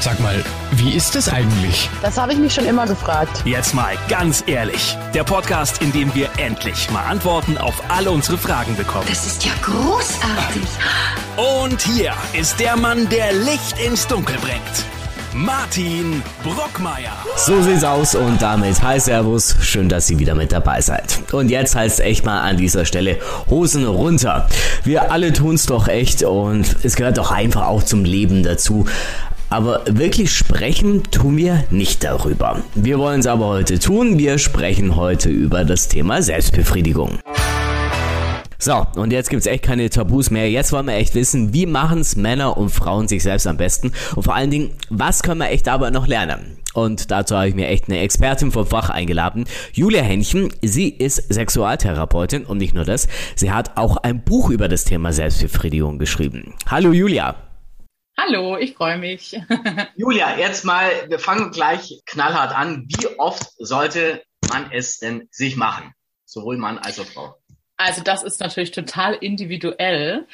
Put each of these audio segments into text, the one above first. Sag mal, wie ist es eigentlich? Das habe ich mich schon immer gefragt. Jetzt mal ganz ehrlich. Der Podcast, in dem wir endlich mal Antworten auf alle unsere Fragen bekommen. Das ist ja großartig. Und hier ist der Mann, der Licht ins Dunkel bringt. Martin Brockmeier. So sieht's aus und damit hi Servus, schön, dass ihr wieder mit dabei seid. Und jetzt heißt's echt mal an dieser Stelle Hosen runter. Wir alle tun's doch echt und es gehört doch einfach auch zum Leben dazu. Aber wirklich sprechen tun wir nicht darüber. Wir wollen's aber heute tun. Wir sprechen heute über das Thema Selbstbefriedigung. So, und jetzt gibt's echt keine Tabus mehr. Jetzt wollen wir echt wissen, wie machen's Männer und Frauen sich selbst am besten? Und vor allen Dingen, was können wir echt aber noch lernen? Und dazu habe ich mir echt eine Expertin vom Fach eingeladen. Julia Henchen, sie ist Sexualtherapeutin und nicht nur das, sie hat auch ein Buch über das Thema Selbstbefriedigung geschrieben. Hallo Julia. Hallo, ich freue mich. Julia, jetzt mal, wir fangen gleich knallhart an. Wie oft sollte man es denn sich machen? Sowohl Mann als auch Frau. Also das ist natürlich total individuell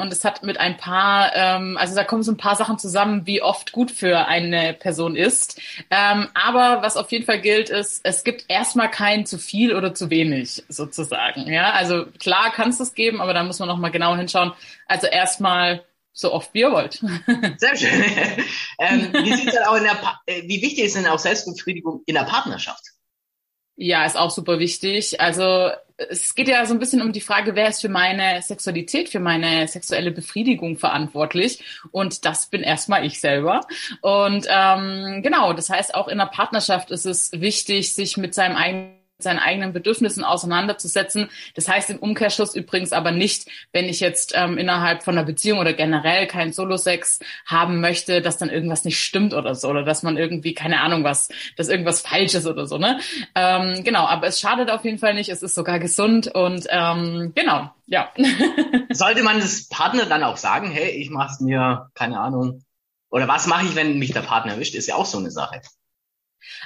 und es hat mit ein paar, also da kommen so ein paar Sachen zusammen, wie oft gut für eine Person ist. Aber was auf jeden Fall gilt ist, es gibt erstmal kein zu viel oder zu wenig sozusagen. Ja, also klar kann es das geben, aber da muss man nochmal genau hinschauen. Also erstmal so oft wie ihr wollt. Sehr schön. Wie wichtig ist denn auch Selbstbefriedigung in der Partnerschaft? Ja, ist auch super wichtig. Also es geht ja so ein bisschen um die Frage, wer ist für meine Sexualität, für meine sexuelle Befriedigung verantwortlich? Und das bin erstmal ich selber. Und genau, das heißt, auch in der Partnerschaft ist es wichtig, sich mit seinen eigenen Bedürfnissen auseinanderzusetzen. Das heißt im Umkehrschluss übrigens aber nicht, wenn ich jetzt innerhalb von einer Beziehung oder generell keinen Solo-Sex haben möchte, dass dann irgendwas nicht stimmt oder so oder dass man irgendwie, keine Ahnung was, dass irgendwas falsch ist oder so, ne? Genau, aber es schadet auf jeden Fall nicht, es ist sogar gesund und genau, ja. Sollte man das Partner dann auch sagen, hey, ich mach's mir, keine Ahnung, oder was mache ich, wenn mich der Partner erwischt, ist ja auch so eine Sache.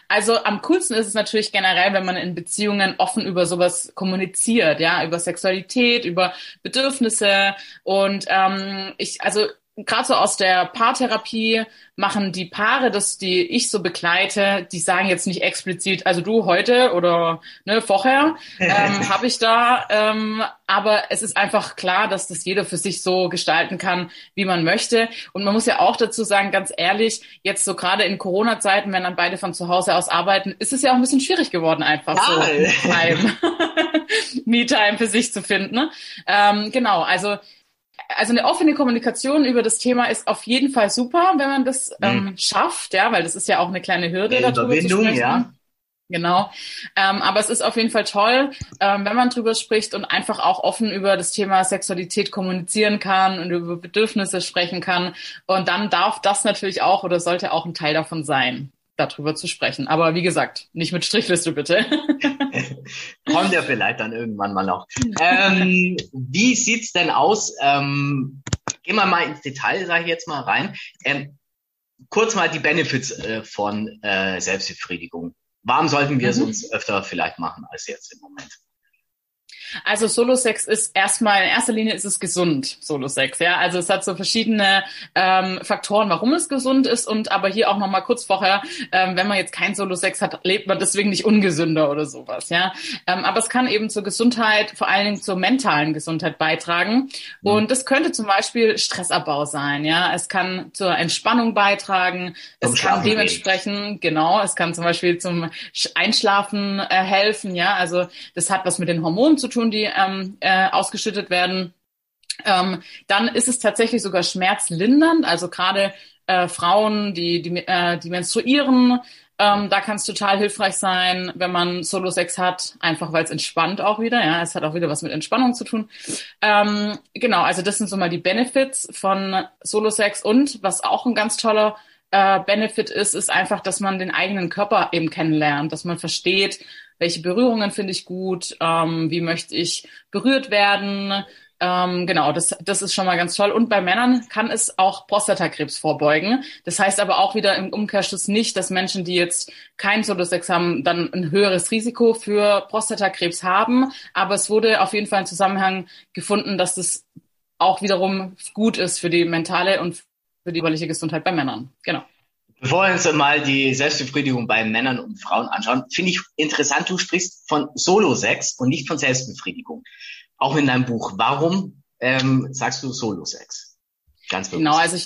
Also am coolsten ist es natürlich generell, wenn man in Beziehungen offen über sowas kommuniziert, ja, über Sexualität, über Bedürfnisse und gerade so aus der Paartherapie machen die Paare, die ich so begleite, die sagen jetzt nicht explizit, also du heute oder ne, vorher habe ich da, aber es ist einfach klar, dass das jeder für sich so gestalten kann, wie man möchte. Und man muss ja auch dazu sagen, ganz ehrlich, jetzt so gerade in Corona-Zeiten, wenn dann beide von zu Hause aus arbeiten, ist es ja auch ein bisschen schwierig geworden, einfach so Me-Time für sich zu finden. Ne? Genau, also eine offene Kommunikation über das Thema ist auf jeden Fall super, wenn man das schafft, ja, weil das ist ja auch eine kleine Hürde, darüber zu sprechen. Ja. Genau, aber es ist auf jeden Fall toll, wenn man drüber spricht und einfach auch offen über das Thema Sexualität kommunizieren kann und über Bedürfnisse sprechen kann. Und dann darf das natürlich auch oder sollte auch ein Teil davon sein, darüber zu sprechen. Aber wie gesagt, nicht mit Strichliste bitte. Kommt ja vielleicht dann irgendwann mal noch. Wie sieht's denn aus? Gehen wir mal ins Detail, sage ich jetzt mal rein. Kurz mal die Benefits von Selbstbefriedigung. Warum sollten wir es uns öfter vielleicht machen als jetzt im Moment? Also Solo-Sex ist erstmal, in erster Linie ist es gesund, Solo-Sex, ja. Also es hat so verschiedene Faktoren, warum es gesund ist und aber hier auch nochmal kurz vorher, wenn man jetzt keinen Solo-Sex hat, lebt man deswegen nicht ungesünder oder sowas, ja. Aber es kann eben zur Gesundheit, vor allen Dingen zur mentalen Gesundheit beitragen und das könnte zum Beispiel Stressabbau sein, ja. Es kann zur Entspannung beitragen, es kann dementsprechend, genau, es kann zum Beispiel zum Einschlafen helfen, ja. Also das hat was mit den Hormonen zu tun, die ausgeschüttet werden, dann ist es tatsächlich sogar schmerzlindernd. Also gerade Frauen, die menstruieren, da kann es total hilfreich sein, wenn man Solo-Sex hat, einfach weil es entspannt auch wieder. Ja, es hat auch wieder was mit Entspannung zu tun. Genau, also das sind so mal die Benefits von Solo-Sex und was auch ein ganz toller Benefit ist einfach, dass man den eigenen Körper eben kennenlernt, dass man versteht, welche Berührungen finde ich gut, wie möchte ich berührt werden. Genau, das ist schon mal ganz toll. Und bei Männern kann es auch Prostatakrebs vorbeugen. Das heißt aber auch wieder im Umkehrschluss nicht, dass Menschen, die jetzt keinen Solo-Sex haben, dann ein höheres Risiko für Prostatakrebs haben. Aber es wurde auf jeden Fall ein Zusammenhang gefunden, dass das auch wiederum gut ist für die mentale und für die körperliche Gesundheit bei Männern. Genau. Bevor wir uns mal die Selbstbefriedigung bei Männern und Frauen anschauen, finde ich interessant, du sprichst von Solo-Sex und nicht von Selbstbefriedigung. Auch in deinem Buch. Warum sagst du Solo-Sex? Ganz bewusst. Genau, also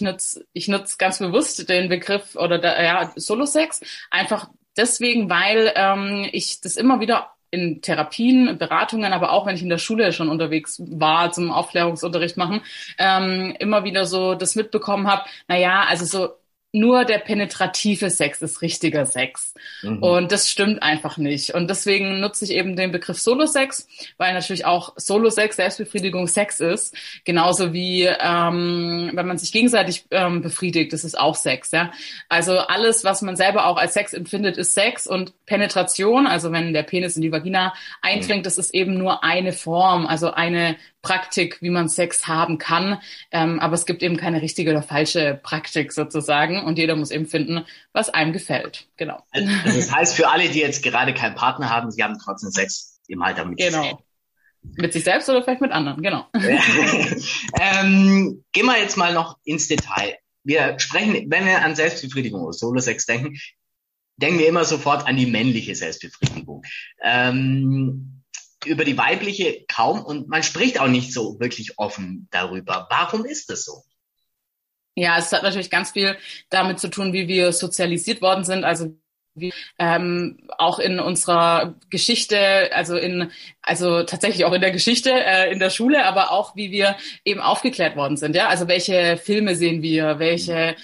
ich nutze ganz bewusst den Begriff Solo-Sex. Einfach deswegen, weil ich das immer wieder in Therapien, Beratungen, aber auch wenn ich in der Schule schon unterwegs war zum Aufklärungsunterricht machen, immer wieder so das mitbekommen habe, nur der penetrative Sex ist richtiger Sex. Mhm. Und das stimmt einfach nicht. Und deswegen nutze ich eben den Begriff Solo-Sex, weil natürlich auch Solo-Sex, Selbstbefriedigung, Sex ist. Genauso wie wenn man sich gegenseitig befriedigt, das ist auch Sex. Ja? Also alles, was man selber auch als Sex empfindet, ist Sex. Und Penetration, also wenn der Penis in die Vagina eindringt, das ist eben nur eine Form, also eine Praktik, wie man Sex haben kann. Aber es gibt eben keine richtige oder falsche Praktik sozusagen. Und jeder muss eben finden, was einem gefällt. Genau. Also das heißt, für alle, die jetzt gerade keinen Partner haben, sie haben trotzdem Sex im Alter mit sich selbst. Mit sich selbst oder vielleicht mit anderen, genau. Gehen wir jetzt mal noch ins Detail. Wir sprechen, wenn wir an Selbstbefriedigung oder Solo-Sex denken, denken wir immer sofort an die männliche Selbstbefriedigung. Über die weibliche kaum und man spricht auch nicht so wirklich offen darüber. Warum ist das so? Ja, es hat natürlich ganz viel damit zu tun, wie wir sozialisiert worden sind, also wie auch in unserer Geschichte, also tatsächlich auch in der Geschichte, in der Schule, aber auch wie wir eben aufgeklärt worden sind, ja, also welche Filme sehen wir, welche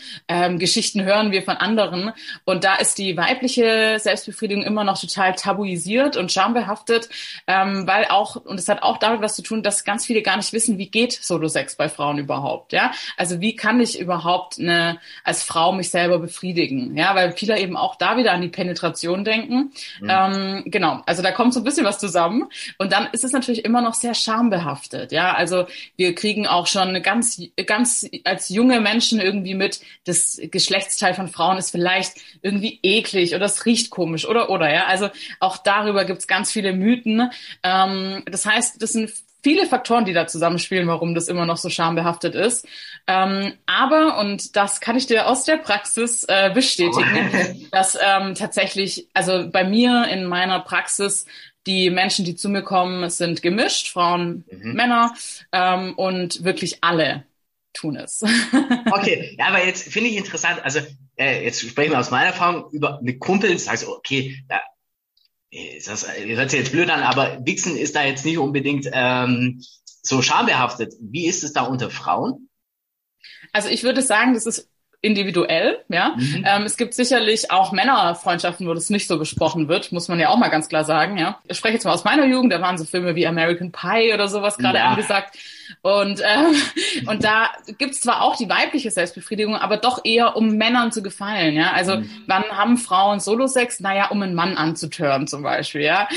Geschichten hören wir von anderen und da ist die weibliche Selbstbefriedigung immer noch total tabuisiert und schambehaftet, weil auch, und es hat auch damit was zu tun, dass ganz viele gar nicht wissen, wie geht Solo-Sex bei Frauen überhaupt, ja, also wie kann ich überhaupt als Frau mich selber befriedigen, ja, weil viele eben auch da wieder an die Penetration denken, genau, also da kommt so ein bisschen was zusammen. Und dann ist es natürlich immer noch sehr schambehaftet, ja. Also wir kriegen auch schon ganz als junge Menschen irgendwie mit, das Geschlechtsteil von Frauen ist vielleicht irgendwie eklig oder es riecht komisch oder, ja. Also auch darüber gibt's ganz viele Mythen. Das heißt, das sind viele Faktoren, die da zusammenspielen, warum das immer noch so schambehaftet ist. Aber, und das kann ich dir aus der Praxis bestätigen, dass tatsächlich, also bei mir in meiner Praxis, die Menschen, die zu mir kommen, sind gemischt, Frauen, Männer und wirklich alle tun es. Okay, ja, aber jetzt finde ich interessant, also jetzt sprechen wir aus meiner Erfahrung über mit Kumpels, also okay, da, das hört sich jetzt blöd an, aber Wichsen ist da jetzt nicht unbedingt so schambehaftet. Wie ist es da unter Frauen? Also ich würde sagen, das ist individuell, ja. Es gibt sicherlich auch Männerfreundschaften, wo das nicht so besprochen wird, muss man ja auch mal ganz klar sagen, ja. Ich spreche jetzt mal aus meiner Jugend, da waren so Filme wie American Pie oder sowas gerade angesagt. Und da gibt's zwar auch die weibliche Selbstbefriedigung, aber doch eher, um Männern zu gefallen, ja. Also, wann haben Frauen Solo-Sex? Naja, um einen Mann anzutören, zum Beispiel, ja.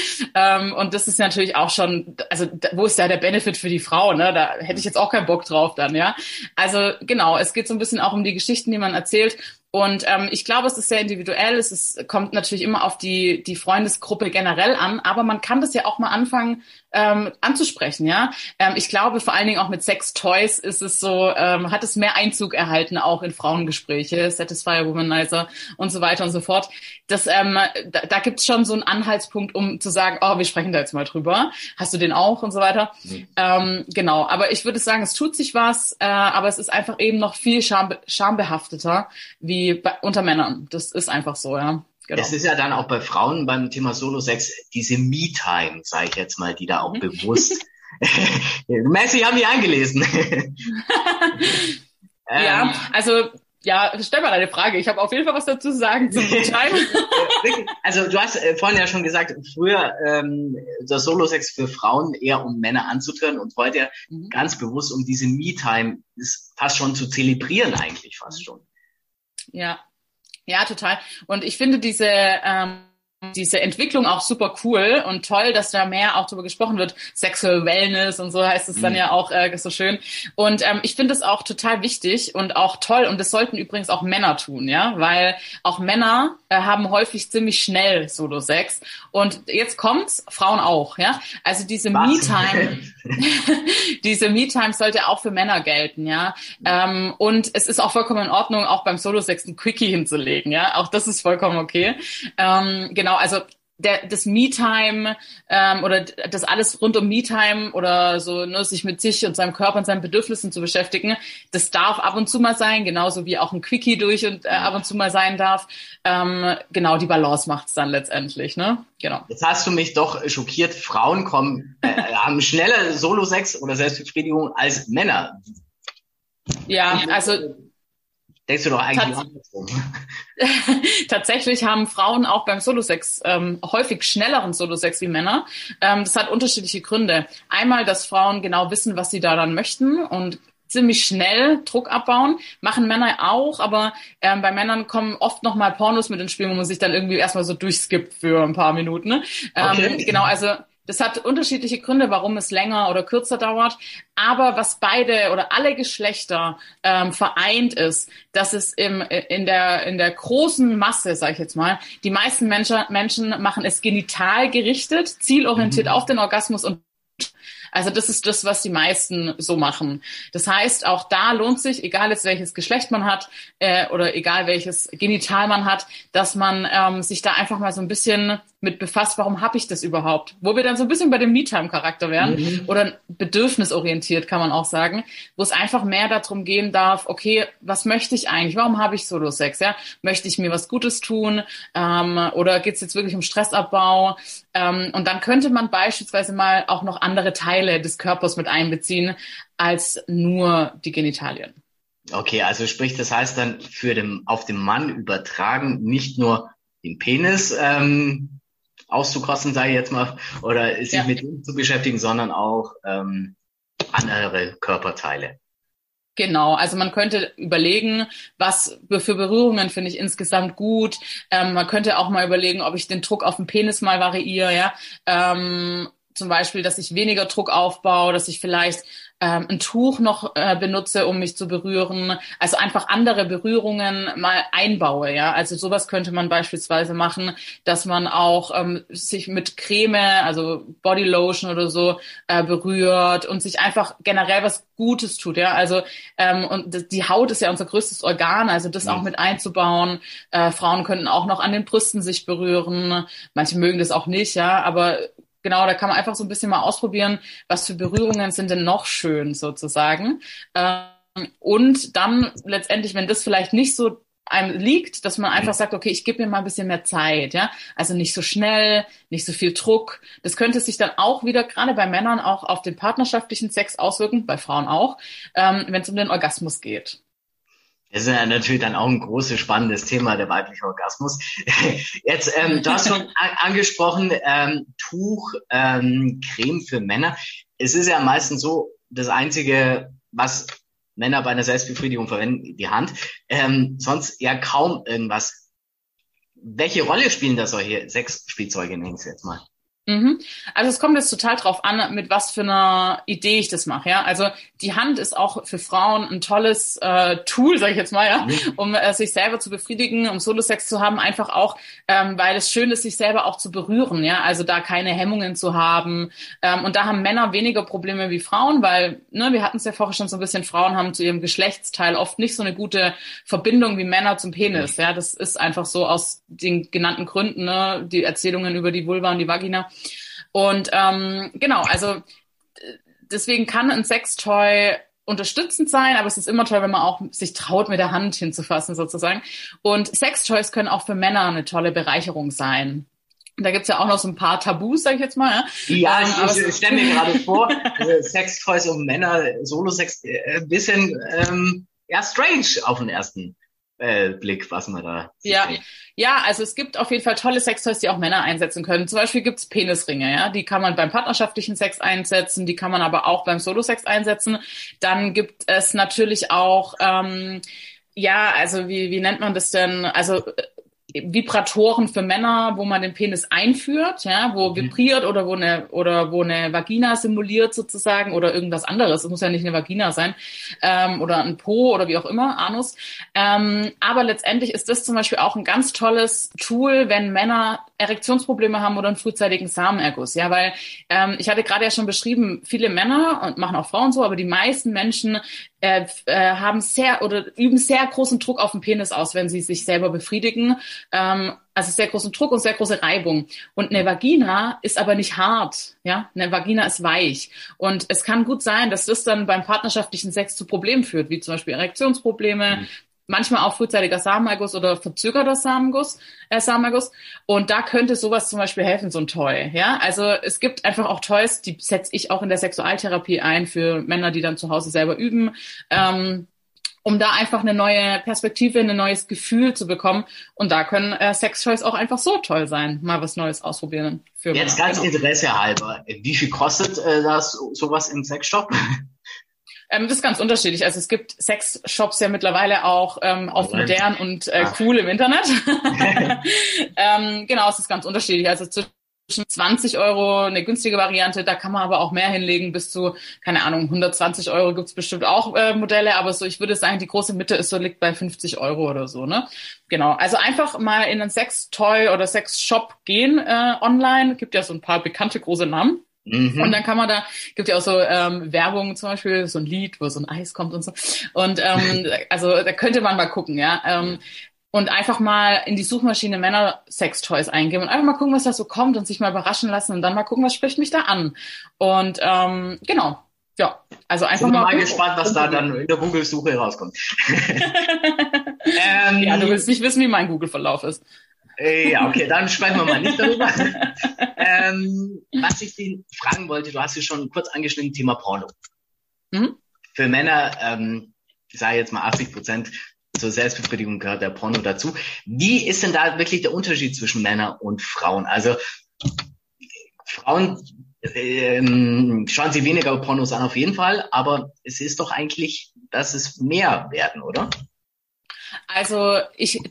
Und das ist natürlich auch schon, also, wo ist da der Benefit für die Frau, ne? Da hätte ich jetzt auch keinen Bock drauf dann, ja. Also, genau, es geht so ein bisschen auch um die Geschichten, die man erzählt. Und ich glaube, es ist sehr individuell. Es kommt natürlich immer auf die Freundesgruppe generell an, aber man kann das ja auch mal anfangen anzusprechen, ja. Ich glaube, vor allen Dingen auch mit Sex-Toys ist es so, hat es mehr Einzug erhalten, auch in Frauengespräche, Satisfyer, Womanizer und so weiter und so fort. Das, da gibt's schon so einen Anhaltspunkt, um zu sagen, oh, wir sprechen da jetzt mal drüber. Hast du den auch und so weiter? Genau, aber ich würde sagen, es tut sich was, aber es ist einfach eben noch viel schambehafteter, wie unter Männern. Das ist einfach so, ja. Genau. Es ist ja dann auch bei Frauen beim Thema Solo-Sex diese Me-Time, sage ich jetzt mal, die da auch bewusst... Messi haben die eingelesen. Ja, also... Ja, stell mal eine Frage. Ich habe auf jeden Fall was dazu zu sagen zum Entscheiden. Also du hast vorhin ja schon gesagt, früher das Solo-Sex für Frauen eher um Männer anzutören und heute ganz bewusst um diese Me-Time ist fast schon zu zelebrieren eigentlich fast schon. Ja, total. Und ich finde diese diese Entwicklung auch super cool und toll, dass da mehr auch drüber gesprochen wird. Sexual Wellness und so heißt es dann ja auch so schön. Und ich finde das auch total wichtig und auch toll. Und das sollten übrigens auch Männer tun, ja, weil auch Männer haben häufig ziemlich schnell Solo-Sex. Und jetzt kommt's, Frauen auch, ja. Also diese Me-Time, diese Me-Time sollte auch für Männer gelten, ja. Und es ist auch vollkommen in Ordnung, auch beim Solo-Sex ein Quickie hinzulegen, ja. Auch das ist vollkommen okay. Genau, also das Me-Time oder das alles rund um Me-Time oder so, ne, sich mit sich und seinem Körper und seinen Bedürfnissen zu beschäftigen, das darf ab und zu mal sein, genauso wie auch ein Quickie durch und ab und zu mal sein darf. Genau, die Balance macht's dann letztendlich, ne? Genau. Jetzt hast du mich doch schockiert. Frauen haben schneller Solo-Sex oder Selbstbefriedigung als Männer. Ja, also... Denkst du doch eigentlich andersrum. Tatsächlich haben Frauen auch beim Solosex häufig schnelleren Solosex wie Männer. Das hat unterschiedliche Gründe. Einmal, dass Frauen genau wissen, was sie da dann möchten und ziemlich schnell Druck abbauen. Machen Männer auch, aber bei Männern kommen oft nochmal Pornos mit ins Spiel, wo man sich dann irgendwie erstmal so durchskippt für ein paar Minuten. Ne? Okay. Genau, also... Das hat unterschiedliche Gründe, warum es länger oder kürzer dauert. Aber was beide oder alle Geschlechter vereint ist, dass es in der großen Masse, sage ich jetzt mal, die meisten Menschen machen es genital gerichtet, zielorientiert auf den Orgasmus und also das ist das, was die meisten so machen. Das heißt, auch da lohnt sich, egal jetzt welches Geschlecht man hat oder egal welches Genital man hat, dass man sich da einfach mal so ein bisschen mit befasst, warum habe ich das überhaupt? Wo wir dann so ein bisschen bei dem Me-Time-Charakter wären oder bedürfnisorientiert, kann man auch sagen, wo es einfach mehr darum gehen darf, okay, was möchte ich eigentlich? Warum habe ich Solo-Sex? Ja? Möchte ich mir was Gutes tun? Oder geht es jetzt wirklich um Stressabbau? Und dann könnte man beispielsweise mal auch noch andere Teile des Körpers mit einbeziehen als nur die Genitalien. Okay, also sprich, das heißt dann auf den Mann übertragen, nicht nur den Penis auszukosten, sage ich jetzt mal, oder sich mit ihm zu beschäftigen, sondern auch andere Körperteile. Genau, also man könnte überlegen, was für Berührungen finde ich insgesamt gut. Man könnte auch mal überlegen, ob ich den Druck auf den Penis mal variiere, ja. Zum Beispiel, dass ich weniger Druck aufbaue, dass ich vielleicht ein Tuch noch benutze, um mich zu berühren. Also einfach andere Berührungen mal einbaue, ja. Also sowas könnte man beispielsweise machen, dass man auch sich mit Creme, also Bodylotion oder so berührt und sich einfach generell was Gutes tut, ja. Also und die Haut ist ja unser größtes Organ, also das auch mit einzubauen. Frauen könnten auch noch an den Brüsten sich berühren. Manche mögen das auch nicht, ja, aber genau, da kann man einfach so ein bisschen mal ausprobieren, was für Berührungen sind denn noch schön sozusagen. Und dann letztendlich, wenn das vielleicht nicht so einem liegt, dass man einfach sagt, okay, ich gebe mir mal ein bisschen mehr Zeit, ja. Also nicht so schnell, nicht so viel Druck. Das könnte sich dann auch wieder, gerade bei Männern, auch auf den partnerschaftlichen Sex auswirken, bei Frauen auch, wenn es um den Orgasmus geht. Das ist ja natürlich dann auch ein großes, spannendes Thema, der weibliche Orgasmus. Jetzt, du hast schon angesprochen, Tuch, Creme für Männer. Es ist ja meistens so, das Einzige, was Männer bei einer Selbstbefriedigung verwenden, die Hand. Sonst ja kaum irgendwas. Welche Rolle spielen da solche Sexspielzeuge, nennen Sie jetzt mal? Also es kommt jetzt total drauf an, mit was für einer Idee ich das mache, ja. Also die Hand ist auch für Frauen ein tolles Tool, sage ich jetzt mal, ja, um sich selber zu befriedigen, um Solo-Sex zu haben, einfach auch, weil es schön ist, sich selber auch zu berühren, ja, also da keine Hemmungen zu haben. Und da haben Männer weniger Probleme wie Frauen, weil, ne, wir hatten es ja vorher schon so ein bisschen, Frauen haben zu ihrem Geschlechtsteil oft nicht so eine gute Verbindung wie Männer zum Penis, ja. Das ist einfach so aus den genannten Gründen, ne, die Erzählungen über die Vulva und die Vagina. Und genau, also deswegen kann ein Sextoy unterstützend sein, aber es ist immer toll, wenn man auch sich traut, mit der Hand hinzufassen sozusagen. Und Sextoys können auch für Männer eine tolle Bereicherung sein. Da gibt's ja auch noch so ein paar Tabus, sag ich jetzt mal. Ja, ich stelle mir gerade vor, Sextoys und Männer, Solo-Sex, ein bisschen strange auf den ersten Blick, was man da sieht. Ja, also es gibt auf jeden Fall tolle Sextoys, die auch Männer einsetzen können. Zum Beispiel gibt's Penisringe, ja, die kann man beim partnerschaftlichen Sex einsetzen, die kann man aber auch beim Solo-Sex einsetzen. Dann gibt es natürlich auch, also wie nennt man das denn? Also Vibratoren für Männer, wo man den Penis einführt, ja, wo vibriert oder wo eine Vagina simuliert sozusagen oder irgendwas anderes. Es muss ja nicht eine Vagina sein, oder ein Po oder wie auch immer, Anus. Aber letztendlich ist das zum Beispiel auch ein ganz tolles Tool, wenn Männer Erektionsprobleme haben oder einen frühzeitigen Samenerguss, ja, weil ich hatte gerade ja schon beschrieben, viele Männer und machen auch Frauen so, aber die meisten Menschen haben sehr oder üben sehr großen Druck auf den Penis aus, wenn sie sich selber befriedigen. Also sehr großen Druck und sehr große Reibung. Und eine Vagina ist aber nicht hart, ja? Eine Vagina ist weich. Und es kann gut sein, dass das dann beim partnerschaftlichen Sex zu Problemen führt, wie zum Beispiel Erektionsprobleme, manchmal auch frühzeitiger Samenerguss oder verzögerter Samenerguss. Und da könnte sowas zum Beispiel helfen, so ein Toy. Ja? Also es gibt einfach auch Toys, die setze ich auch in der Sexualtherapie ein für Männer, die dann zu Hause selber üben, um da einfach eine neue Perspektive, ein neues Gefühl zu bekommen. Und da können Sex-Toys auch einfach so toll sein. Mal was Neues ausprobieren. Für jetzt ganz Interesse halber, wie viel kostet das sowas im Sexshop? Das ist ganz unterschiedlich. Also es gibt Sexshops ja mittlerweile auch auf modern und cool im Internet. Genau, es ist ganz unterschiedlich. Also zwischen 20 Euro, eine günstige Variante, da kann man aber auch mehr hinlegen, bis zu, keine Ahnung, 120 Euro gibt's bestimmt auch Modelle, aber so, ich würde sagen, die große Mitte ist so, liegt bei 50 Euro oder so, ne? Genau, also einfach mal in einen Sextoy oder Sexshop gehen online, gibt ja so ein paar bekannte große Namen. Und dann kann man da, gibt ja auch so Werbung zum Beispiel, so ein Lied, wo so ein Eis kommt und so. Und also da könnte man mal gucken, ja. Und einfach mal in die Suchmaschine Männer-Sex-Toys eingeben und einfach mal gucken, was da so kommt und sich mal überraschen lassen und dann mal gucken, was spricht mich da an. Und genau. Ja, also einfach mal. Ich bin mal gespannt, was da dann in der Google-Suche rauskommt. Ja, du willst nicht wissen, wie mein Google-Verlauf ist. Ja, okay, dann sprechen wir mal nicht darüber. Was ich dich fragen wollte, du hast ja schon kurz angeschnitten, Thema Porno. Für Männer, ich sage jetzt mal 80% zur Selbstbefriedigung gehört der Porno dazu. Wie ist denn da wirklich der Unterschied zwischen Männern und Frauen? Also Frauen schauen sich weniger Pornos an auf jeden Fall, aber es ist doch eigentlich, dass es mehr werden, oder? Also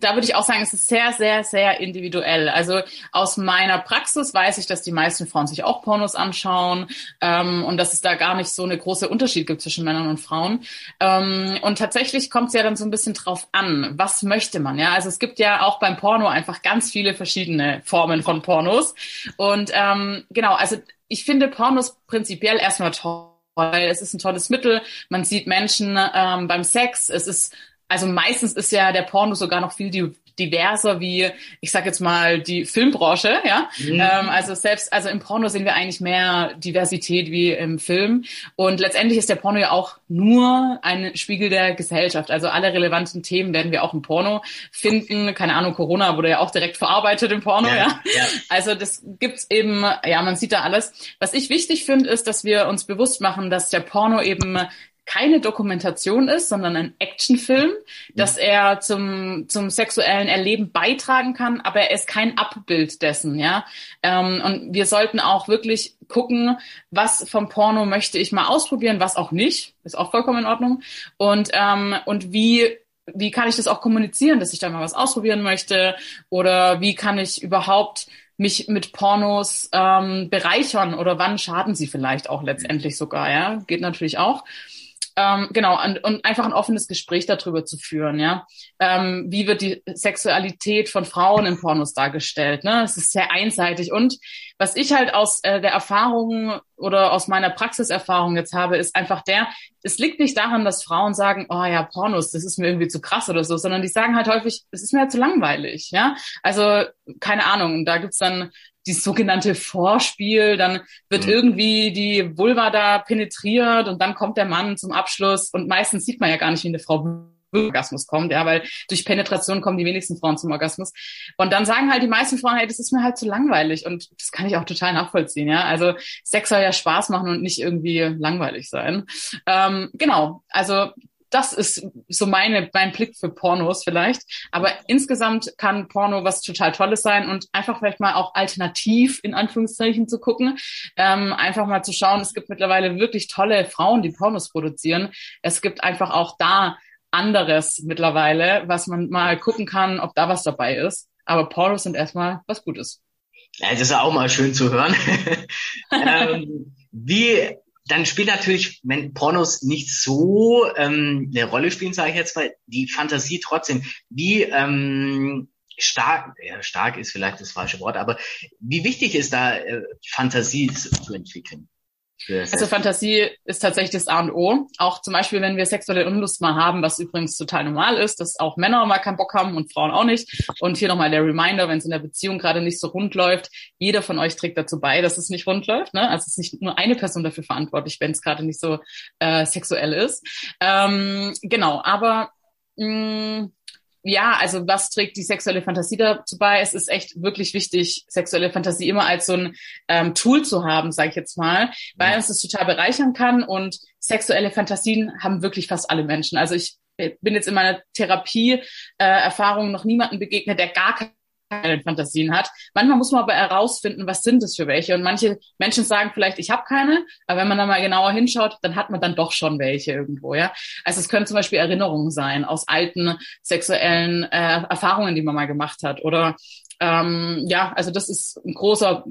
da würde ich auch sagen, es ist sehr, sehr, sehr individuell. Also aus meiner Praxis weiß ich, dass die meisten Frauen sich auch Pornos anschauen und dass es da gar nicht so eine große Unterschied gibt zwischen Männern und Frauen. Und tatsächlich kommt es ja dann so ein bisschen drauf an, was möchte man, ja? Also es gibt ja auch beim Porno einfach ganz viele verschiedene Formen von Pornos. Und genau, also ich finde Pornos prinzipiell erstmal toll, weil es ist ein tolles Mittel. Man sieht Menschen beim Sex, also meistens ist ja der Porno sogar noch viel diverser wie, ich sag jetzt mal, die Filmbranche, ja. Also also im Porno sehen wir eigentlich mehr Diversität wie im Film. Und letztendlich ist der Porno ja auch nur ein Spiegel der Gesellschaft. Also alle relevanten Themen werden wir auch im Porno finden. Keine Ahnung, Corona wurde ja auch direkt verarbeitet im Porno, ja. Also das gibt's eben, ja, man sieht da alles. Was ich wichtig finde, ist, dass wir uns bewusst machen, dass der Porno eben keine Dokumentation ist, sondern ein Actionfilm, dass er zum sexuellen Erleben beitragen kann, aber er ist kein Abbild dessen, ja. Und wir sollten auch wirklich gucken, was vom Porno möchte ich mal ausprobieren, was auch nicht, ist auch vollkommen in Ordnung. Und wie kann ich das auch kommunizieren, dass ich da mal was ausprobieren möchte, oder wie kann ich überhaupt mich mit Pornos bereichern, oder wann schaden sie vielleicht auch letztendlich sogar, ja, geht natürlich auch. Genau, und einfach ein offenes Gespräch darüber zu führen, ja. Wie wird die Sexualität von Frauen in Pornos dargestellt, ne? Es ist sehr einseitig. Und was ich halt aus der Erfahrung oder aus meiner Praxiserfahrung jetzt habe, ist einfach es liegt nicht daran, dass Frauen sagen, oh ja, Pornos, das ist mir irgendwie zu krass oder so, sondern die sagen halt häufig, es ist mir halt zu langweilig, ja. Also, keine Ahnung, da gibt's dann dieses sogenannte Vorspiel, dann wird irgendwie die Vulva da penetriert und dann kommt der Mann zum Abschluss, und meistens sieht man ja gar nicht, wie eine Frau zum Orgasmus kommt, ja, weil durch Penetration kommen die wenigsten Frauen zum Orgasmus. Und dann sagen halt die meisten Frauen, hey, das ist mir halt zu langweilig, und das kann ich auch total nachvollziehen, ja. Also Sex soll ja Spaß machen und nicht irgendwie langweilig sein. Genau, also das ist so mein Blick für Pornos vielleicht. Aber insgesamt kann Porno was total Tolles sein, und einfach vielleicht mal auch alternativ in Anführungszeichen zu gucken. Einfach mal zu schauen, es gibt mittlerweile wirklich tolle Frauen, die Pornos produzieren. Es gibt einfach auch da anderes mittlerweile, was man mal gucken kann, ob da was dabei ist. Aber Pornos sind erstmal was Gutes. Ja, das ist auch mal schön zu hören. Dann spielt natürlich, wenn Pornos nicht so eine Rolle spielen, sage ich jetzt mal, die Fantasie trotzdem. Wie stark ist vielleicht das falsche Wort, aber wie wichtig ist da Fantasie zu entwickeln? Also Fantasie ist tatsächlich das A und O. Auch zum Beispiel, wenn wir sexuelle Unlust mal haben, was übrigens total normal ist, dass auch Männer mal keinen Bock haben und Frauen auch nicht. Und hier nochmal der Reminder, wenn es in der Beziehung gerade nicht so rund läuft, jeder von euch trägt dazu bei, dass es nicht rund läuft. Ne? Also es ist nicht nur eine Person dafür verantwortlich, wenn es gerade nicht so sexuell ist. Genau, aber... Ja, also was trägt die sexuelle Fantasie dazu bei? Es ist echt wirklich wichtig, sexuelle Fantasie immer als so ein Tool zu haben, sage ich jetzt mal, weil es das total bereichern kann. Und sexuelle Fantasien haben wirklich fast alle Menschen. Also ich bin jetzt in meiner Therapie-Erfahrung noch niemandem begegnet, der gar keine Fantasien hat. Manchmal muss man aber herausfinden, was sind das für welche. Und manche Menschen sagen vielleicht, ich habe keine, aber wenn man da mal genauer hinschaut, dann hat man dann doch schon welche irgendwo, ja. Also es können zum Beispiel Erinnerungen sein aus alten sexuellen Erfahrungen, die man mal gemacht hat. Oder also das ist ein großer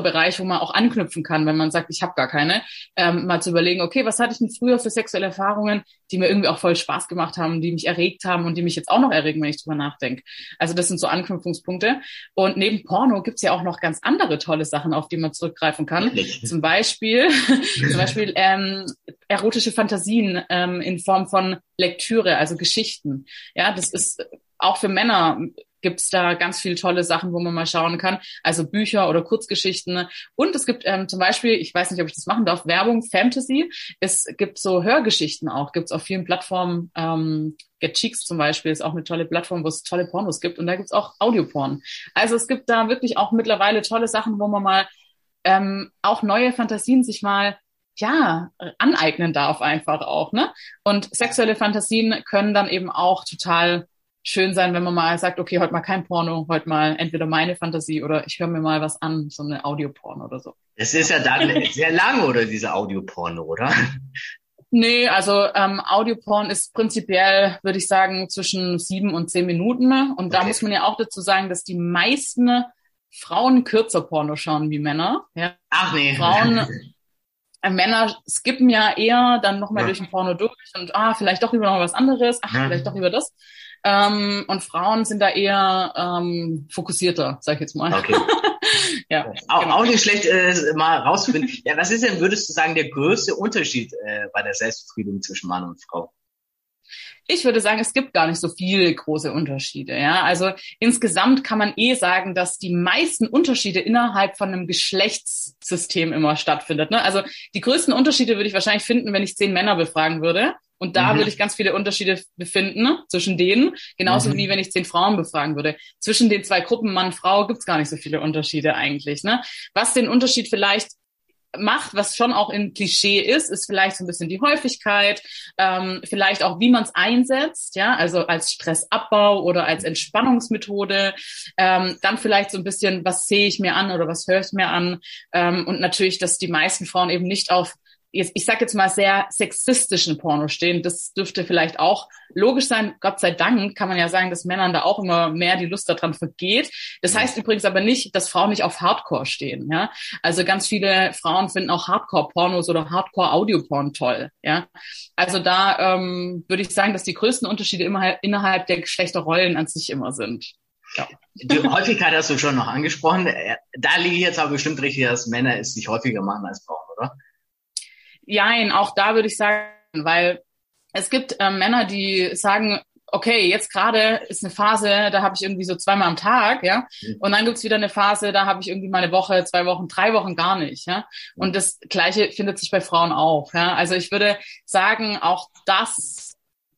Bereich, wo man auch anknüpfen kann, wenn man sagt, ich habe gar keine, mal zu überlegen, okay, was hatte ich denn früher für sexuelle Erfahrungen, die mir irgendwie auch voll Spaß gemacht haben, die mich erregt haben und die mich jetzt auch noch erregen, wenn ich drüber nachdenke. Also das sind so Anknüpfungspunkte. Und neben Porno gibt's ja auch noch ganz andere tolle Sachen, auf die man zurückgreifen kann. Zum Beispiel erotische Fantasien in Form von Lektüre, also Geschichten. Ja, das ist auch für Männer... gibt es da ganz viele tolle Sachen, wo man mal schauen kann, also Bücher oder Kurzgeschichten. Und es gibt zum Beispiel, ich weiß nicht, ob ich das machen darf, Werbung, Fantasy. Es gibt so Hörgeschichten auch, gibt es auf vielen Plattformen. Get Cheeks zum Beispiel ist auch eine tolle Plattform, wo es tolle Pornos gibt. Und da gibt es auch Audioporn. Also es gibt da wirklich auch mittlerweile tolle Sachen, wo man mal auch neue Fantasien sich mal aneignen darf einfach auch. Ne? Und sexuelle Fantasien können dann eben auch total... schön sein, wenn man mal sagt, okay, heute mal kein Porno, heute mal entweder meine Fantasie oder ich höre mir mal was an, so eine Audioporn oder so. Das ist ja dann sehr lang, oder diese Audioporn, oder? Nee, also Audioporn ist prinzipiell, würde ich sagen, zwischen 7 und 10 Minuten. Und da muss man ja auch dazu sagen, dass die meisten Frauen kürzer Porno schauen wie Männer. Ja? Ach nee. Männer skippen ja eher dann nochmal durch den Porno durch und vielleicht doch lieber noch was anderes, vielleicht doch lieber das. Und Frauen sind da eher fokussierter, sag ich jetzt mal. Okay. Auch nicht schlecht, mal rauszufinden. Ja, was ist denn, würdest du sagen, der größte Unterschied bei der Selbstbefriedigung zwischen Mann und Frau? Ich würde sagen, es gibt gar nicht so viele große Unterschiede. Ja, also insgesamt kann man sagen, dass die meisten Unterschiede innerhalb von einem Geschlechtssystem immer stattfindet. Ne? Also die größten Unterschiede würde ich wahrscheinlich finden, wenn ich 10 Männer befragen würde. Und da würde ich ganz viele Unterschiede befinden zwischen denen, genauso wie wenn ich 10 Frauen befragen würde. Zwischen den 2 Gruppen Mann, Frau gibt's gar nicht so viele Unterschiede eigentlich. Ne? Was den Unterschied vielleicht macht, was schon auch in Klischee ist, ist vielleicht so ein bisschen die Häufigkeit, vielleicht auch, wie man es einsetzt, ja, also als Stressabbau oder als Entspannungsmethode, dann vielleicht so ein bisschen, was sehe ich mir an oder was höre ich mir an, und natürlich, dass die meisten Frauen eben nicht auf, ich sag jetzt mal, sehr sexistischen Porno stehen. Das dürfte vielleicht auch logisch sein. Gott sei Dank kann man ja sagen, dass Männern da auch immer mehr die Lust daran vergeht. Das heißt übrigens aber nicht, dass Frauen nicht auf Hardcore stehen. Ja? Also ganz viele Frauen finden auch Hardcore-Pornos oder Hardcore-Audioporn toll. Ja? Also da würde ich sagen, dass die größten Unterschiede immer innerhalb der Geschlechterrollen an sich immer sind. Ja. Die Häufigkeit hast du schon noch angesprochen. Da liege ich jetzt aber bestimmt richtig, dass Männer es nicht häufiger machen als Frauen, oder? Jein, auch da würde ich sagen, weil es gibt Männer, die sagen, okay, jetzt gerade ist eine Phase, da habe ich irgendwie so 2-mal am Tag, ja, und dann gibt's wieder eine Phase, da habe ich irgendwie mal eine Woche, 2 Wochen, 3 Wochen gar nicht, ja, und das Gleiche findet sich bei Frauen auch, ja, also ich würde sagen, auch das,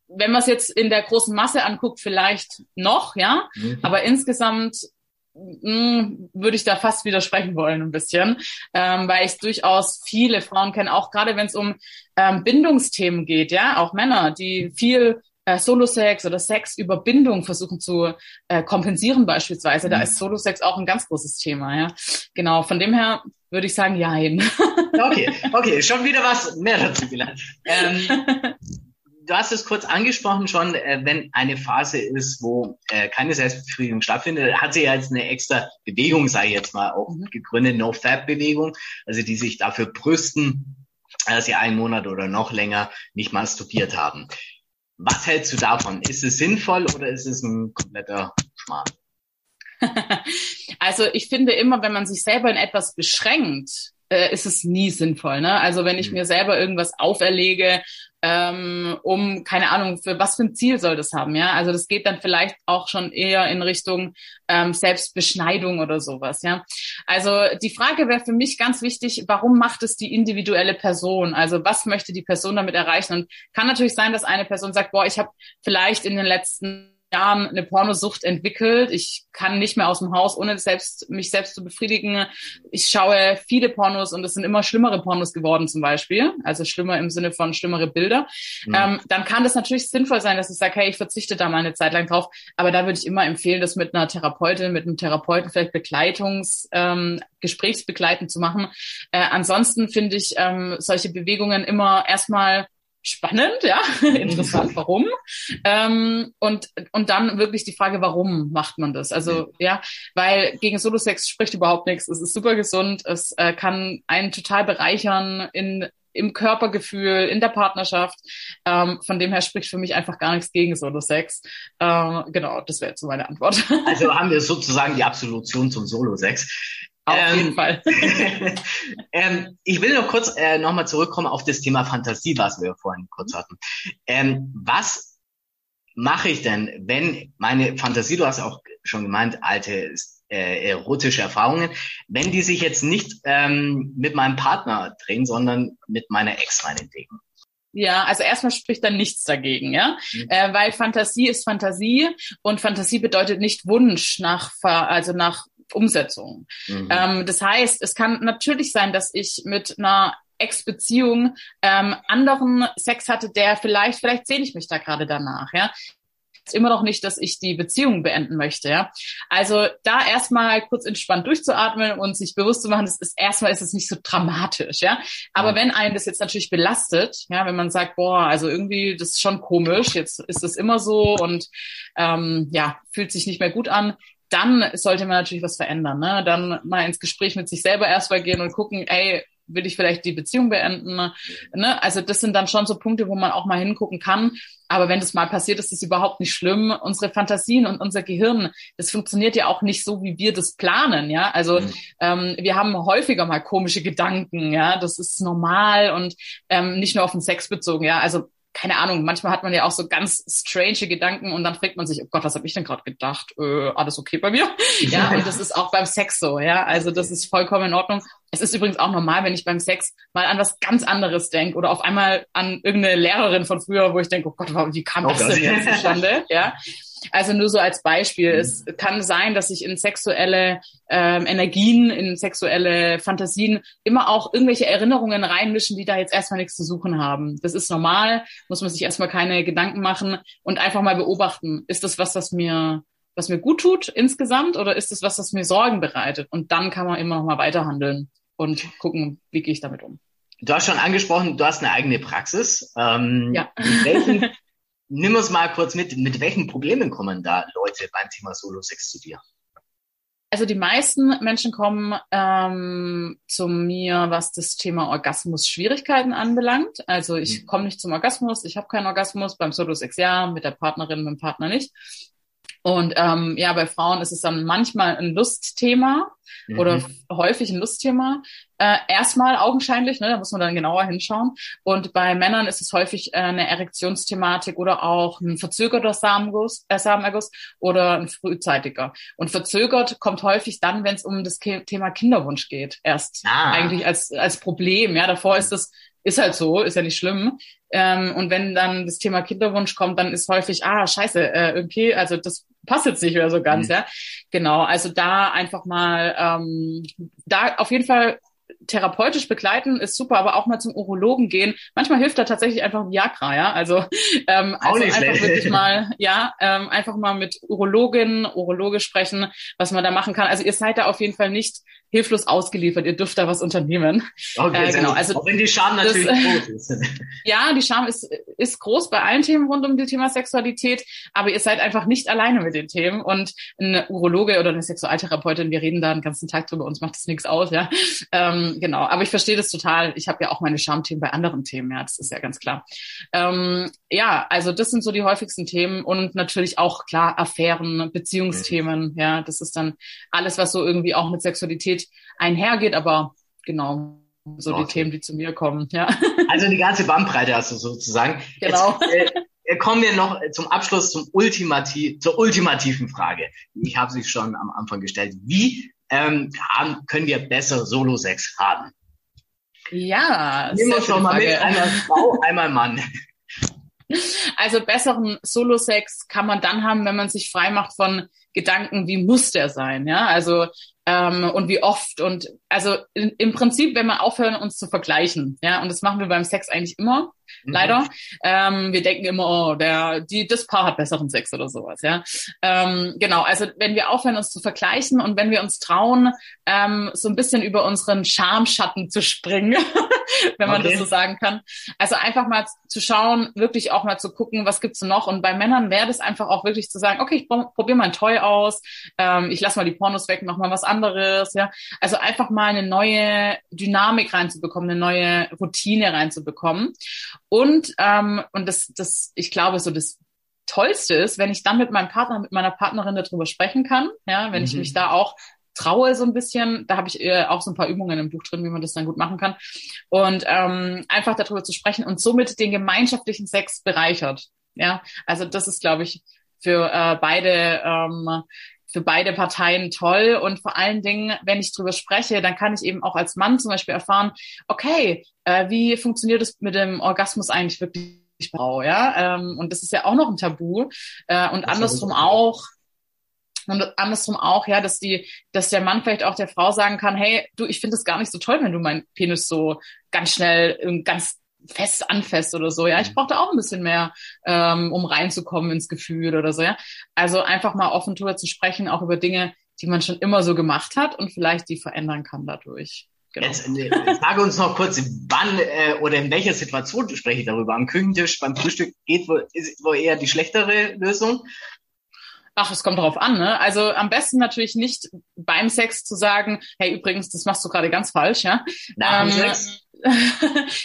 wenn man es jetzt in der großen Masse anguckt, vielleicht noch, ja, aber insgesamt würde ich da fast widersprechen wollen ein bisschen, weil ich durchaus viele Frauen kenne, auch gerade wenn es um Bindungsthemen geht, ja, auch Männer, die viel Solo-Sex oder Sex über Bindung versuchen zu kompensieren beispielsweise. Da ist Solo-Sex auch ein ganz großes Thema, ja. Genau, von dem her würde ich sagen, jein. Okay, schon wieder was mehr dazu gelernt. Du hast es kurz angesprochen schon, wenn eine Phase ist, wo keine Selbstbefriedigung stattfindet, hat sie ja jetzt eine extra Bewegung, sei jetzt mal auch gegründet, No-Fab-Bewegung, also die sich dafür brüsten, dass sie einen Monat oder noch länger nicht masturbiert haben. Was hältst du davon? Ist es sinnvoll oder ist es ein kompletter Schmarrn? Also ich finde immer, wenn man sich selber in etwas beschränkt, ist es nie sinnvoll, ne? Also wenn ich mir selber irgendwas auferlege, um, keine Ahnung, für was für ein Ziel soll das haben, ja? Also das geht dann vielleicht auch schon eher in Richtung Selbstbeschneidung oder sowas, ja? Also die Frage wäre für mich ganz wichtig, warum macht es die individuelle Person? Also was möchte die Person damit erreichen? Und kann natürlich sein, dass eine Person sagt, boah, ich habe vielleicht in den letzten Jahren eine Pornosucht entwickelt. Ich kann nicht mehr aus dem Haus, ohne mich selbst zu befriedigen. Ich schaue viele Pornos und es sind immer schlimmere Pornos geworden zum Beispiel. Also schlimmer im Sinne von schlimmere Bilder. Mhm. Dann kann das natürlich sinnvoll sein, dass ich sage, hey, ich verzichte da mal eine Zeit lang drauf. Aber da würde ich immer empfehlen, das mit einer Therapeutin, mit einem Therapeuten vielleicht gesprächsbegleitend zu machen. Ansonsten finde ich solche Bewegungen immer erstmal spannend, ja, interessant, warum. Und dann wirklich die Frage, warum macht man das? Also ja, weil gegen Solo-Sex spricht überhaupt nichts. Es ist super gesund, es kann einen total bereichern im Körpergefühl, in der Partnerschaft. Von dem her spricht für mich einfach gar nichts gegen Solo-Sex. Genau, das wäre jetzt so meine Antwort. Also haben wir sozusagen die Absolution zum Solo-Sex. Auf jeden Fall. Ich will noch kurz nochmal zurückkommen auf das Thema Fantasie, was wir vorhin kurz hatten. Was mache ich denn, wenn meine Fantasie, du hast auch schon gemeint, alte erotische Erfahrungen, wenn die sich jetzt nicht mit meinem Partner drehen, sondern mit meiner Ex meinetwegen? Ja, also erstmal spricht dann nichts dagegen, ja, weil Fantasie ist Fantasie und Fantasie bedeutet nicht Wunsch nach Umsetzung. Das heißt, es kann natürlich sein, dass ich mit einer Ex-Beziehung anderen Sex hatte, der vielleicht sehne ich mich da gerade danach, ja. Immer noch nicht, dass ich die Beziehung beenden möchte, ja. Also da erstmal kurz entspannt durchzuatmen und sich bewusst zu machen, ist es nicht so dramatisch, ja. Aber wenn einen das jetzt natürlich belastet, ja, wenn man sagt, boah, also irgendwie, das ist schon komisch, jetzt ist es immer so und fühlt sich nicht mehr gut an, dann sollte man natürlich was verändern, ne? Dann mal ins Gespräch mit sich selber erstmal gehen und gucken, ey, will ich vielleicht die Beziehung beenden, ne? Also das sind dann schon so Punkte, wo man auch mal hingucken kann. Aber wenn das mal passiert, ist das überhaupt nicht schlimm. Unsere Fantasien und unser Gehirn, das funktioniert ja auch nicht so, wie wir das planen, ja. Also wir haben häufiger mal komische Gedanken, ja. Das ist normal und nicht nur auf den Sex bezogen, ja. Also keine Ahnung, manchmal hat man ja auch so ganz strange Gedanken und dann fragt man sich, oh Gott, was habe ich denn gerade gedacht? Alles okay bei mir? Ja, und das ist auch beim Sex so, ja. Also das ist vollkommen in Ordnung. Es ist übrigens auch normal, wenn ich beim Sex mal an was ganz anderes denke oder auf einmal an irgendeine Lehrerin von früher, wo ich denke, oh Gott, wie kam das denn jetzt zustande? Ja. Also nur so als Beispiel. Es kann sein, dass ich in sexuelle Energien, in sexuelle Fantasien immer auch irgendwelche Erinnerungen reinmischen, die da jetzt erstmal nichts zu suchen haben. Das ist normal, muss man sich erstmal keine Gedanken machen und einfach mal beobachten. Ist das was mir gut tut insgesamt oder ist das was mir Sorgen bereitet? Und dann kann man immer noch mal weiterhandeln und gucken, wie gehe ich damit um. Du hast schon angesprochen, du hast eine eigene Praxis. Ja. Nimm uns mal kurz mit welchen Problemen kommen da Leute beim Thema Solo-Sex zu dir? Also die meisten Menschen kommen zu mir, was das Thema Orgasmus-Schwierigkeiten anbelangt. Also ich komme nicht zum Orgasmus, ich habe keinen Orgasmus, beim Solo-Sex ja, mit der Partnerin, mit dem Partner nicht. Und bei Frauen ist es dann manchmal ein Lustthema oder häufig ein Lustthema. Erstmal augenscheinlich, ne, da muss man dann genauer hinschauen. Und bei Männern ist es häufig eine Erektionsthematik oder auch ein verzögerter Samenerguss oder ein frühzeitiger. Und verzögert kommt häufig dann, wenn es um das Thema Kinderwunsch geht, erst eigentlich als Problem. Ja, davor ist halt so, ist ja nicht schlimm. Und wenn dann das Thema Kinderwunsch kommt, dann ist häufig, scheiße, okay, also das passt jetzt nicht mehr so ganz, ja. Genau, also da einfach mal, da auf jeden Fall therapeutisch begleiten ist super, aber auch mal zum Urologen gehen. Manchmal hilft da tatsächlich einfach Viagra, ja. Also, einfach mal mit Urologinnen, Urologe sprechen, was man da machen kann. Also ihr seid da auf jeden Fall nicht hilflos ausgeliefert, ihr dürft da was unternehmen. Okay, genau. Also, auch wenn die Scham natürlich groß ist. Ja, die Scham ist groß bei allen Themen rund um das Thema Sexualität, aber ihr seid einfach nicht alleine mit den Themen und ein Urologe oder eine Sexualtherapeutin, wir reden da den ganzen Tag drüber, uns macht das nichts aus, ja. Genau, aber ich verstehe das total. Ich habe ja auch meine Schamthemen bei anderen Themen, ja, das ist ja ganz klar. Ja, also das sind so die häufigsten Themen und natürlich auch, klar, Affären, Beziehungsthemen, ja, das ist dann alles, was so irgendwie auch mit Sexualität einhergeht, aber genau, so okay. Die Themen, die zu mir kommen. Ja. Also die ganze Bandbreite hast du sozusagen. Genau. Jetzt, kommen wir noch zum Abschluss zur ultimativen Frage. Ich habe sie schon am Anfang gestellt. Wie können wir besser Solo-Sex haben? Ja. Nehmen wir schon mal Frage. Mit, einmal Frau, einmal Mann. Also besseren Solo-Sex kann man dann haben, wenn man sich frei macht von Gedanken, wie muss der sein, ja, also und wie oft und also im Prinzip, wenn wir aufhören, uns zu vergleichen, ja, und das machen wir beim Sex eigentlich immer, leider, wir denken immer, oh, das Paar hat besseren Sex oder sowas, ja, genau, also wenn wir aufhören, uns zu vergleichen und wenn wir uns trauen, so ein bisschen über unseren Schamschatten zu springen, wenn man das so sagen kann, also einfach mal zu schauen, wirklich auch mal zu gucken, was gibt's noch und bei Männern wäre das einfach auch wirklich zu sagen, okay, ich probiere mal ein Toy aus, ich lasse mal die Pornos weg, mach mal was anderes, ja, also einfach mal eine neue Dynamik reinzubekommen, eine neue Routine reinzubekommen. Und das, ich glaube, so das Tollste ist, wenn ich dann mit meinem Partner, mit meiner Partnerin darüber sprechen kann, ja, wenn ich mich da auch traue so ein bisschen, da habe ich auch so ein paar Übungen im Buch drin, wie man das dann gut machen kann, und einfach darüber zu sprechen und somit den gemeinschaftlichen Sex bereichert, ja, also das ist, glaube ich, für beide Parteien toll und vor allen Dingen, wenn ich drüber spreche, dann kann ich eben auch als Mann zum Beispiel erfahren, okay, wie funktioniert es mit dem Orgasmus eigentlich wirklich, ja? Und das ist ja auch noch ein Tabu und andersrum auch, ja, dass der Mann vielleicht auch der Frau sagen kann, hey, du, ich finde es gar nicht so toll, wenn du meinen Penis so ganz schnell, ganz fest anfasst oder so, ja, ich brauche da auch ein bisschen mehr, um reinzukommen ins Gefühl oder so, ja, also einfach mal offen drüber zu sprechen, auch über Dinge, die man schon immer so gemacht hat und vielleicht die verändern kann dadurch. Genau. Jetzt sage uns noch kurz, wann oder in welcher Situation spreche ich darüber? Am Küchentisch, beim Frühstück ist wohl eher die schlechtere Lösung? Ach, es kommt drauf an, ne? Also am besten natürlich nicht beim Sex zu sagen, hey, übrigens, das machst du gerade ganz falsch, ja? Nach dem Sex?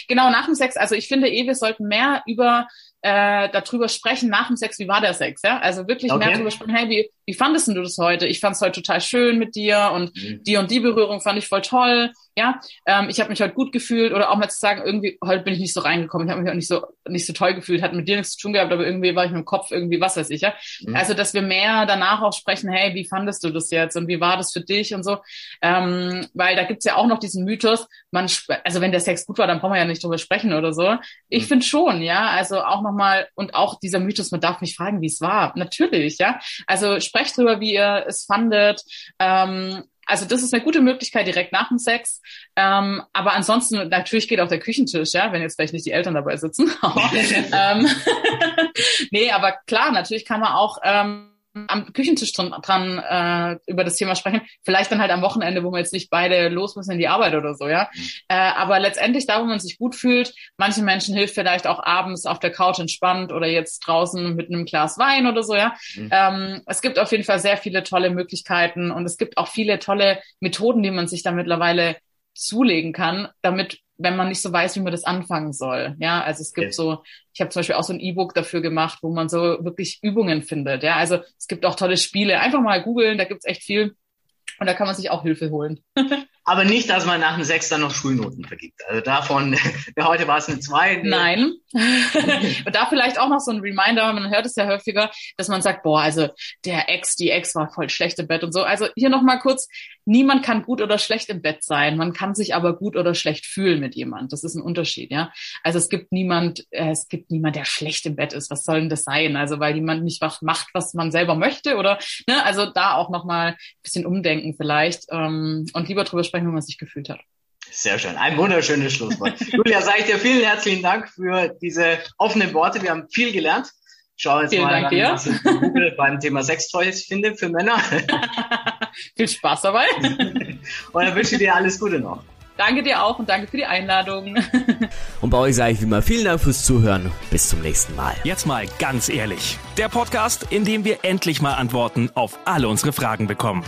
Genau, nach dem Sex. Also ich finde wir sollten mehr über darüber sprechen, nach dem Sex, wie war der Sex, ja? Also wirklich mehr darüber sprechen, hey, wie fandest du das heute? Ich fand es heute total schön mit dir und die Berührung fand ich voll toll, ja? Ich habe mich heute gut gefühlt, oder auch mal zu sagen, irgendwie, heute bin ich nicht so reingekommen, ich habe mich auch nicht so toll gefühlt, hat mit dir nichts zu tun gehabt, aber irgendwie war ich mit dem Kopf irgendwie, was weiß ich, ja? Also, dass wir mehr danach auch sprechen, hey, wie fandest du das jetzt und wie war das für dich und so, weil da gibt's ja auch noch diesen Mythos, also wenn der Sex gut war, dann brauchen wir ja nicht drüber sprechen oder so. Ich finde schon, ja, also auch noch mal, und auch dieser Mythos, man darf mich fragen, wie es war. Natürlich, ja. Also sprecht drüber, wie ihr es fandet. Also das ist eine gute Möglichkeit direkt nach dem Sex. Aber ansonsten, natürlich geht auch der Küchentisch, ja, wenn jetzt vielleicht nicht die Eltern dabei sitzen. Nee, aber klar, natürlich kann man auch am Küchentisch dran über das Thema sprechen, vielleicht dann halt am Wochenende, wo wir jetzt nicht beide los müssen in die Arbeit oder so, ja, aber letztendlich da, wo man sich gut fühlt, manchen Menschen hilft vielleicht auch abends auf der Couch entspannt oder jetzt draußen mit einem Glas Wein oder so, ja, es gibt auf jeden Fall sehr viele tolle Möglichkeiten und es gibt auch viele tolle Methoden, die man sich da mittlerweile zulegen kann, damit, wenn man nicht so weiß, wie man das anfangen soll. Ja, also es gibt ich habe zum Beispiel auch so ein E-Book dafür gemacht, wo man so wirklich Übungen findet. Ja, also es gibt auch tolle Spiele. Einfach mal googeln, da gibt's echt viel. Und da kann man sich auch Hilfe holen. Aber nicht, dass man nach dem Sex dann noch Schulnoten vergibt. Also davon, heute war es eine 2. Nein. Und da vielleicht auch noch so ein Reminder, man hört es ja häufiger, dass man sagt, boah, also die Ex war voll schlecht im Bett und so. Also hier nochmal kurz, niemand kann gut oder schlecht im Bett sein. Man kann sich aber gut oder schlecht fühlen mit jemand. Das ist ein Unterschied, ja. Also es gibt niemand, der schlecht im Bett ist. Was soll denn das sein? Also weil jemand nicht macht, was man selber möchte, oder, ne? Also da auch nochmal ein bisschen umdenken vielleicht, und lieber drüber sprechen, wenn man sich gefühlt hat. Sehr schön. Ein wunderschönes Schlusswort. Julia, sage ich dir vielen herzlichen Dank für diese offenen Worte. Wir haben viel gelernt. Schau jetzt vielen mal, Dank dir. Was ich Google beim Thema Sextoys finde für Männer. Viel Spaß dabei. Und dann wünsche ich dir alles Gute noch. Danke dir auch und danke für die Einladung. Und bei euch sage ich wie immer vielen Dank fürs Zuhören. Bis zum nächsten Mal. Jetzt mal ganz ehrlich. Der Podcast, in dem wir endlich mal Antworten auf alle unsere Fragen bekommen.